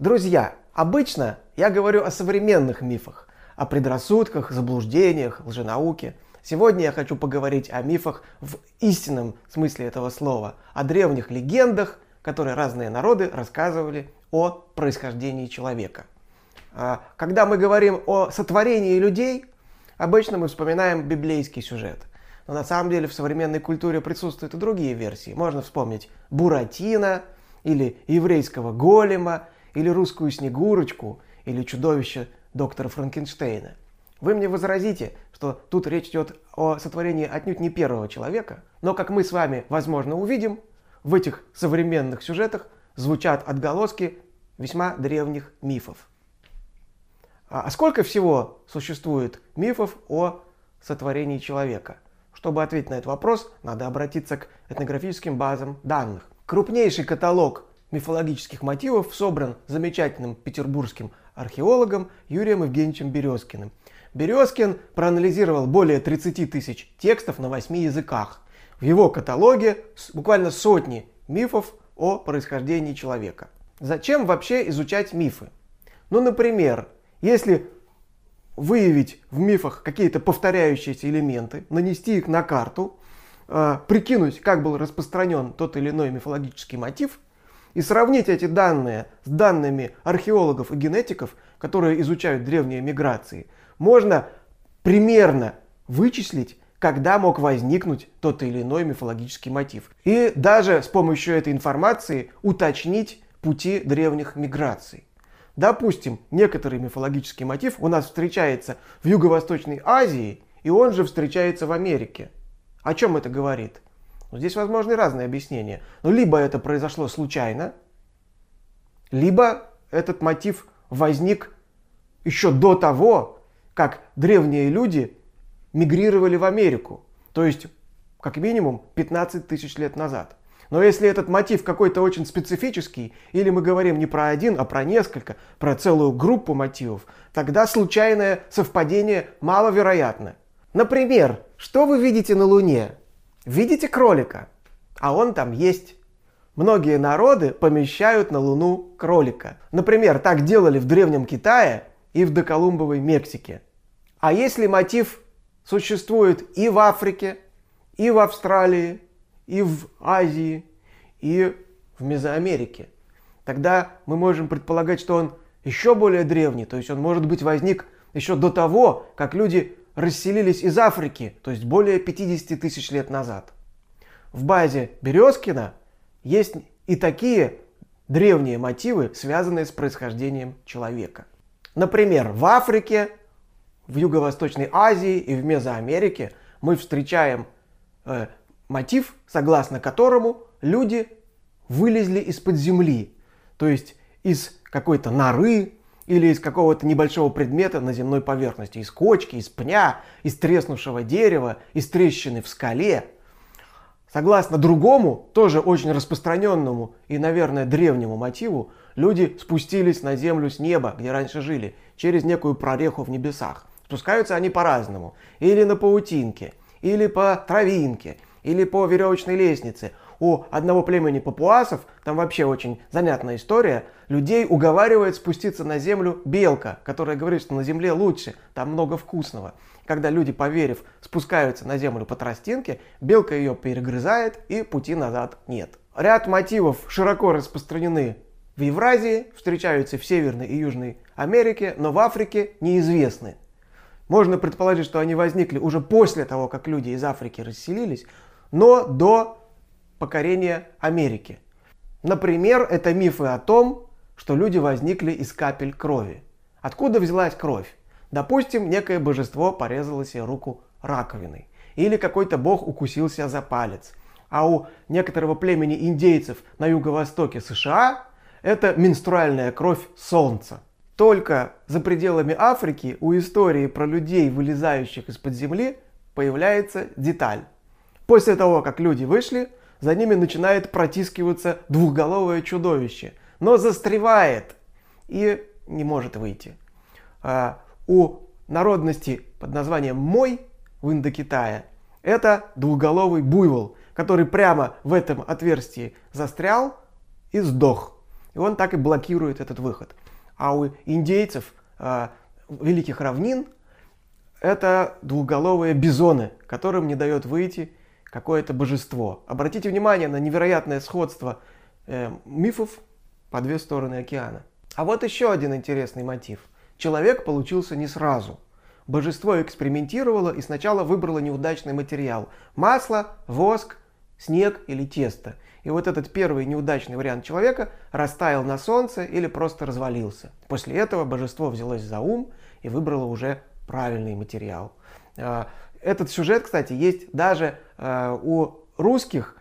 Друзья, обычно я говорю о современных мифах, о предрассудках, заблуждениях, лженауке. Сегодня я хочу поговорить о мифах в истинном смысле этого слова, о древних легендах, которые разные народы рассказывали о происхождении человека. Когда мы говорим о сотворении людей, обычно мы вспоминаем библейский сюжет. Но на самом деле в современной культуре присутствуют и другие версии. Можно вспомнить Буратино, или еврейского голема, или русскую Снегурочку, или чудовище доктора Франкенштейна. Вы мне возразите, что тут речь идет о сотворении отнюдь не первого человека, но, как мы с вами, возможно, увидим, в этих современных сюжетах звучат отголоски весьма древних мифов. А сколько всего существует мифов о сотворении человека? Чтобы ответить на этот вопрос, надо обратиться к этнографическим базам данных. Крупнейший каталог мифологических мотивов собран замечательным петербургским археологом Юрием Евгеньевичем Берёзкиным. Берёзкин проанализировал более 30 тысяч текстов на 8 языках. В его каталоге буквально сотни мифов о происхождении человека. Зачем вообще изучать мифы? Ну, например, если выявить в мифах какие-то повторяющиеся элементы, нанести их на карту, прикинуть, как был распространен тот или иной мифологический мотив, и сравнить эти данные с данными археологов и генетиков, которые изучают древние миграции, можно примерно вычислить, когда мог возникнуть тот или иной мифологический мотив. И даже с помощью этой информации уточнить пути древних миграций. Допустим, некоторый мифологический мотив у нас встречается в Юго-Восточной Азии, и он же встречается в Америке. О чем это говорит? Здесь возможны разные объяснения. Но либо это произошло случайно, либо этот мотив возник еще до того, как древние люди мигрировали в Америку. То есть, как минимум, 15 тысяч лет назад. Но если этот мотив какой-то очень специфический, или мы говорим не про один, а про несколько, про целую группу мотивов, тогда случайное совпадение маловероятно. Например, что вы видите на Луне? Видите кролика? А он там есть. Многие народы помещают на Луну кролика. Например, так делали в Древнем Китае и в доколумбовой Мексике. А если мотив существует и в Африке, и в Австралии, и в Азии, и в Мезоамерике, тогда мы можем предполагать, что он еще более древний, то есть он, может быть, возник еще до того, как люди расселились из Африки, то есть более 50 тысяч лет назад. В базе Берёзкина есть и такие древние мотивы, связанные с происхождением человека. Например, в Африке, в Юго-Восточной Азии и в Мезоамерике мы встречаем мотив, согласно которому люди вылезли из-под земли, то есть из какой-то норы или из какого-то небольшого предмета на земной поверхности, из кочки, из пня, из треснувшего дерева, из трещины в скале. Согласно другому, тоже очень распространенному и, наверное, древнему мотиву, люди спустились на землю с неба, где раньше жили, через некую прореху в небесах. Спускаются они по-разному, или на паутинке, или по травинке, или по веревочной лестнице. У одного племени папуасов, там вообще очень занятная история, людей уговаривает спуститься на землю белка, которая говорит, что на земле лучше, там много вкусного. Когда люди, поверив, спускаются на землю по тростинке, белка ее перегрызает и пути назад нет. Ряд мотивов широко распространены в Евразии, встречаются в Северной и Южной Америке, но в Африке неизвестны. Можно предположить, что они возникли уже после того, как люди из Африки расселились, но до покорения Америки. Например, это мифы о том, что люди возникли из капель крови. Откуда взялась кровь? Допустим, некое божество порезало себе руку раковиной. Или какой-то бог укусился за палец. А у некоторого племени индейцев на юго-востоке США это менструальная кровь солнца. Только за пределами Африки у истории про людей, вылезающих из-под земли, появляется деталь. После того, как люди вышли, за ними начинает протискиваться двухголовое чудовище, но застревает и не может выйти. У народности под названием Мой в Индокитае это двухголовый буйвол, который прямо в этом отверстии застрял и сдох. И он так и блокирует этот выход. А у индейцев Великих Равнин это двухголовые бизоны, которым не дает выйти какое-то божество. Обратите внимание на невероятное сходство мифов по две стороны океана. А вот еще один интересный мотив. Человек получился не сразу. Божество экспериментировало и сначала выбрало неудачный материал. Масло, воск, снег или тесто. И вот этот первый неудачный вариант человека растаял на солнце или просто развалился. После этого божество взялось за ум и выбрало уже правильный материал. Этот сюжет, кстати, есть даже у русских.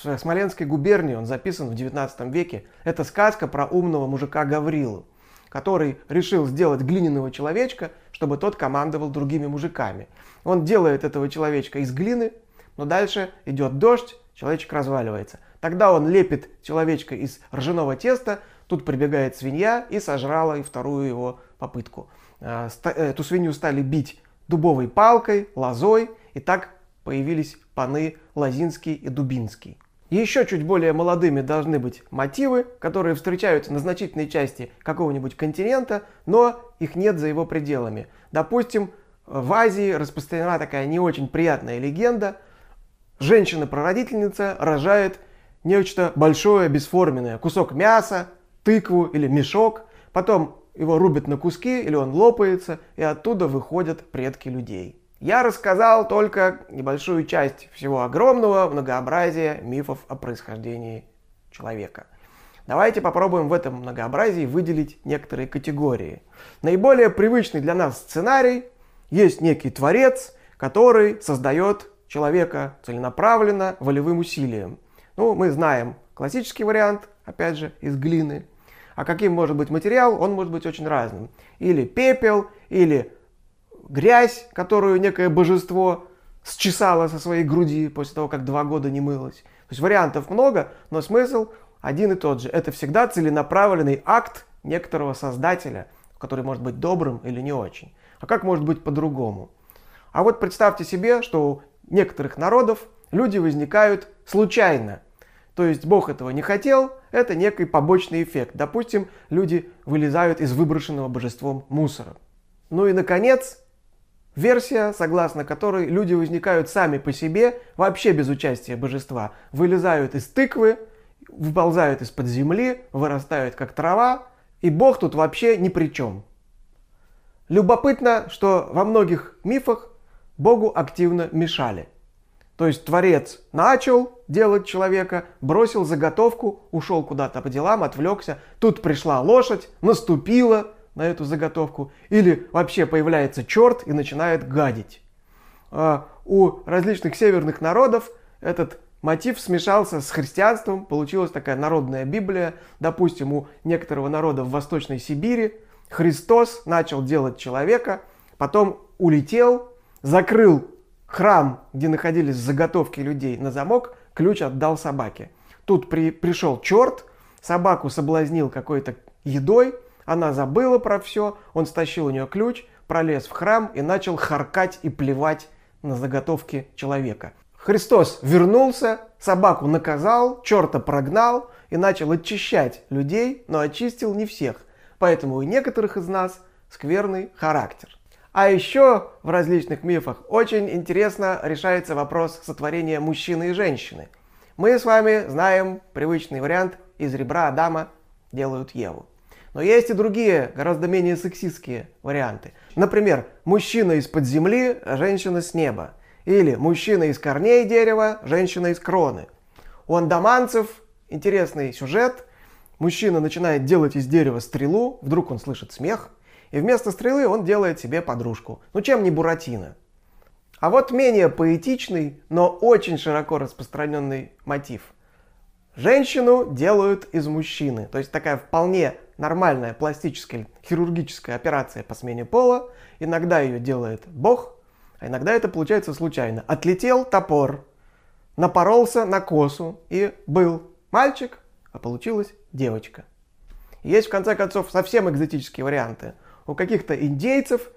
В Смоленской губернии он записан в 19 веке. Это сказка про умного мужика Гаврилу, который решил сделать глиняного человечка, чтобы тот командовал другими мужиками. Он делает этого человечка из глины, но дальше идет дождь, человечек разваливается. Тогда он лепит человечка из ржаного теста, тут прибегает свинья и сожрала и вторую его попытку. Эту свинью стали бить дубовой палкой, лозой, и так появились паны Лозинский и Дубинский. Еще чуть более молодыми должны быть мотивы, которые встречаются на значительной части какого-нибудь континента, но их нет за его пределами. Допустим, в Азии распространена такая не очень приятная легенда. Женщина-прародительница рожает нечто большое, бесформенное, кусок мяса, тыкву или мешок, потом его рубят на куски или он лопается, и оттуда выходят предки людей. Я рассказал только небольшую часть всего огромного многообразия мифов о происхождении человека. Давайте попробуем в этом многообразии выделить некоторые категории. Наиболее привычный для нас сценарий: есть некий творец, который создает человека целенаправленно, волевым усилием. Ну, мы знаем классический вариант, опять же, из глины. А каким может быть материал? Он может быть очень разным. Или пепел, или грязь, которую некое божество счесало со своей груди после того, как 2 года не мылось. То есть вариантов много, но смысл один и тот же. Это всегда целенаправленный акт некоторого создателя, который может быть добрым или не очень. А как может быть по-другому? А вот представьте себе, что у некоторых народов люди возникают случайно. То есть Бог этого не хотел, это некий побочный эффект. Допустим, люди вылезают из выброшенного божеством мусора. Ну и, наконец, версия, согласно которой люди возникают сами по себе, вообще без участия божества. Вылезают из тыквы, выползают из-под земли, вырастают как трава, и Бог тут вообще ни при чем. Любопытно, что во многих мифах Богу активно мешали. То есть творец начал делать человека, бросил заготовку, ушел куда-то по делам, отвлекся. Тут пришла лошадь, наступила на эту заготовку. Или вообще появляется черт и начинает гадить. У различных северных народов этот мотив смешался с христианством. Получилась такая народная Библия. Допустим, у некоторого народа в Восточной Сибири Христос начал делать человека, потом улетел, закрыл храм, где находились заготовки людей, на замок, ключ отдал собаке. Тут пришел черт, собаку соблазнил какой-то едой, она забыла про все, он стащил у нее ключ, пролез в храм и начал харкать и плевать на заготовки человека. Христос вернулся, собаку наказал, черта прогнал и начал очищать людей, но очистил не всех. Поэтому у некоторых из нас скверный характер. А еще в различных мифах очень интересно решается вопрос сотворения мужчины и женщины. Мы с вами знаем привычный вариант: из ребра Адама делают Еву. Но есть и другие, гораздо менее сексистские варианты. Например, мужчина из-под земли, женщина с неба. Или мужчина из корней дерева, женщина из кроны. У андаманцев интересный сюжет. Мужчина начинает делать из дерева стрелу, вдруг он слышит смех, и вместо стрелы он делает себе подружку. Ну чем не Буратино? А вот менее поэтичный, но очень широко распространенный мотив. Женщину делают из мужчины. То есть такая вполне нормальная пластическая, хирургическая операция по смене пола. Иногда ее делает Бог, а иногда это получается случайно. Отлетел топор, напоролся на косу, и был мальчик, а получилась девочка. Есть, в конце концов, совсем экзотические варианты. У каких-то индейцев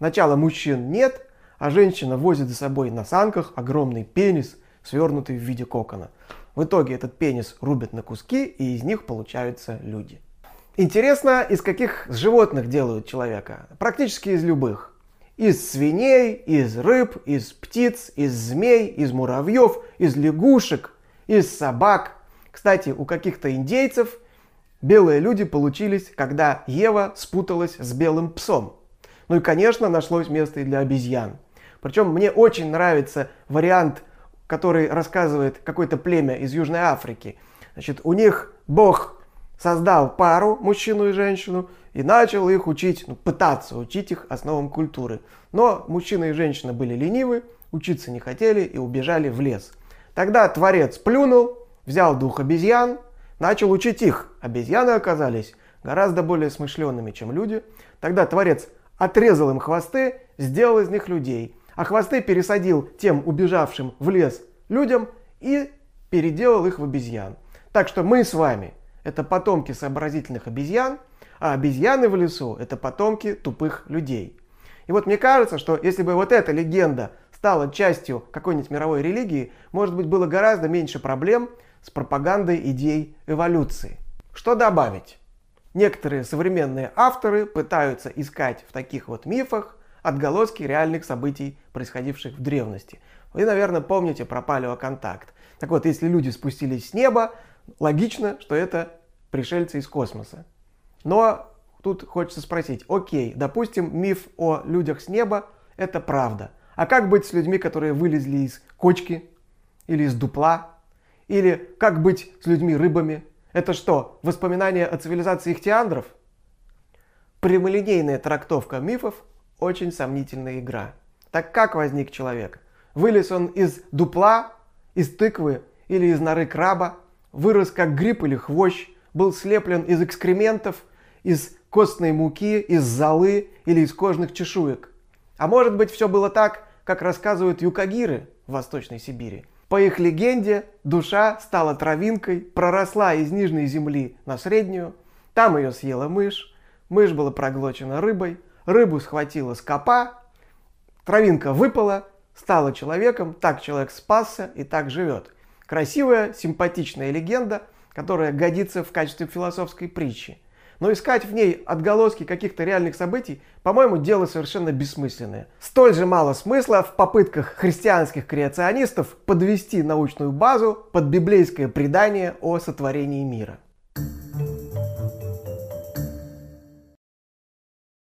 начала мужчин нет, а женщина возит за собой на санках огромный пенис свернутый в виде кокона. В итоге этот пенис рубят на куски, и из них получаются люди. Интересно, из каких животных делают человека? Практически из любых. Из свиней, из рыб, из птиц, из змей, из муравьев, из лягушек, из собак. Кстати, у каких-то индейцев белые люди получились, когда Ева спуталась с белым псом. Ну и, конечно, нашлось место и для обезьян. Причем мне очень нравится вариант, который рассказывает какое-то племя из Южной Африки. Значит, у них Бог создал пару, мужчину и женщину, и начал их учить, пытаться учить их основам культуры. Но мужчина и женщина были ленивы, учиться не хотели и убежали в лес. Тогда Творец плюнул, взял двух обезьян, начал учить их. Обезьяны оказались гораздо более смышленными, чем люди. Тогда Творец отрезал им хвосты, сделал из них людей, а хвосты пересадил тем убежавшим в лес людям и переделал их в обезьян. Так что мы с вами – это потомки сообразительных обезьян, а обезьяны в лесу – это потомки тупых людей. И вот мне кажется, что если бы вот эта легенда стала частью какой-нибудь мировой религии, может быть, было гораздо меньше проблем с пропагандой идей эволюции. Что добавить? Некоторые современные авторы пытаются искать в таких вот мифах отголоски реальных событий, происходивших в древности. Вы, наверное, помните про палеоконтакт. Так вот, если люди спустились с неба, логично, что это пришельцы из космоса. Но тут хочется спросить, окей, допустим, миф о людях с неба – это правда. А как быть с людьми, которые вылезли из кочки или из дупла? Или как быть с людьми-рыбами? Это что, воспоминания о цивилизации ихтиандров? Прямолинейная трактовка мифов – очень сомнительная игра. Так как возник человек? Вылез он из дупла, из тыквы или из норы краба? Вырос как гриб или хвощ? Был слеплен из экскрементов, из костной муки, из золы или из кожных чешуек? А может быть, все было так, как рассказывают юкагиры в Восточной Сибири? По их легенде, душа стала травинкой, проросла из нижней земли на среднюю, там ее съела мышь, мышь была проглочена рыбой, рыбу схватила скопа, травинка выпала, стала человеком, так человек спасся и так живет. Красивая, симпатичная легенда, которая годится в качестве философской притчи. Но искать в ней отголоски каких-то реальных событий, по-моему, дело совершенно бессмысленное. Столь же мало смысла в попытках христианских креационистов подвести научную базу под библейское предание о сотворении мира.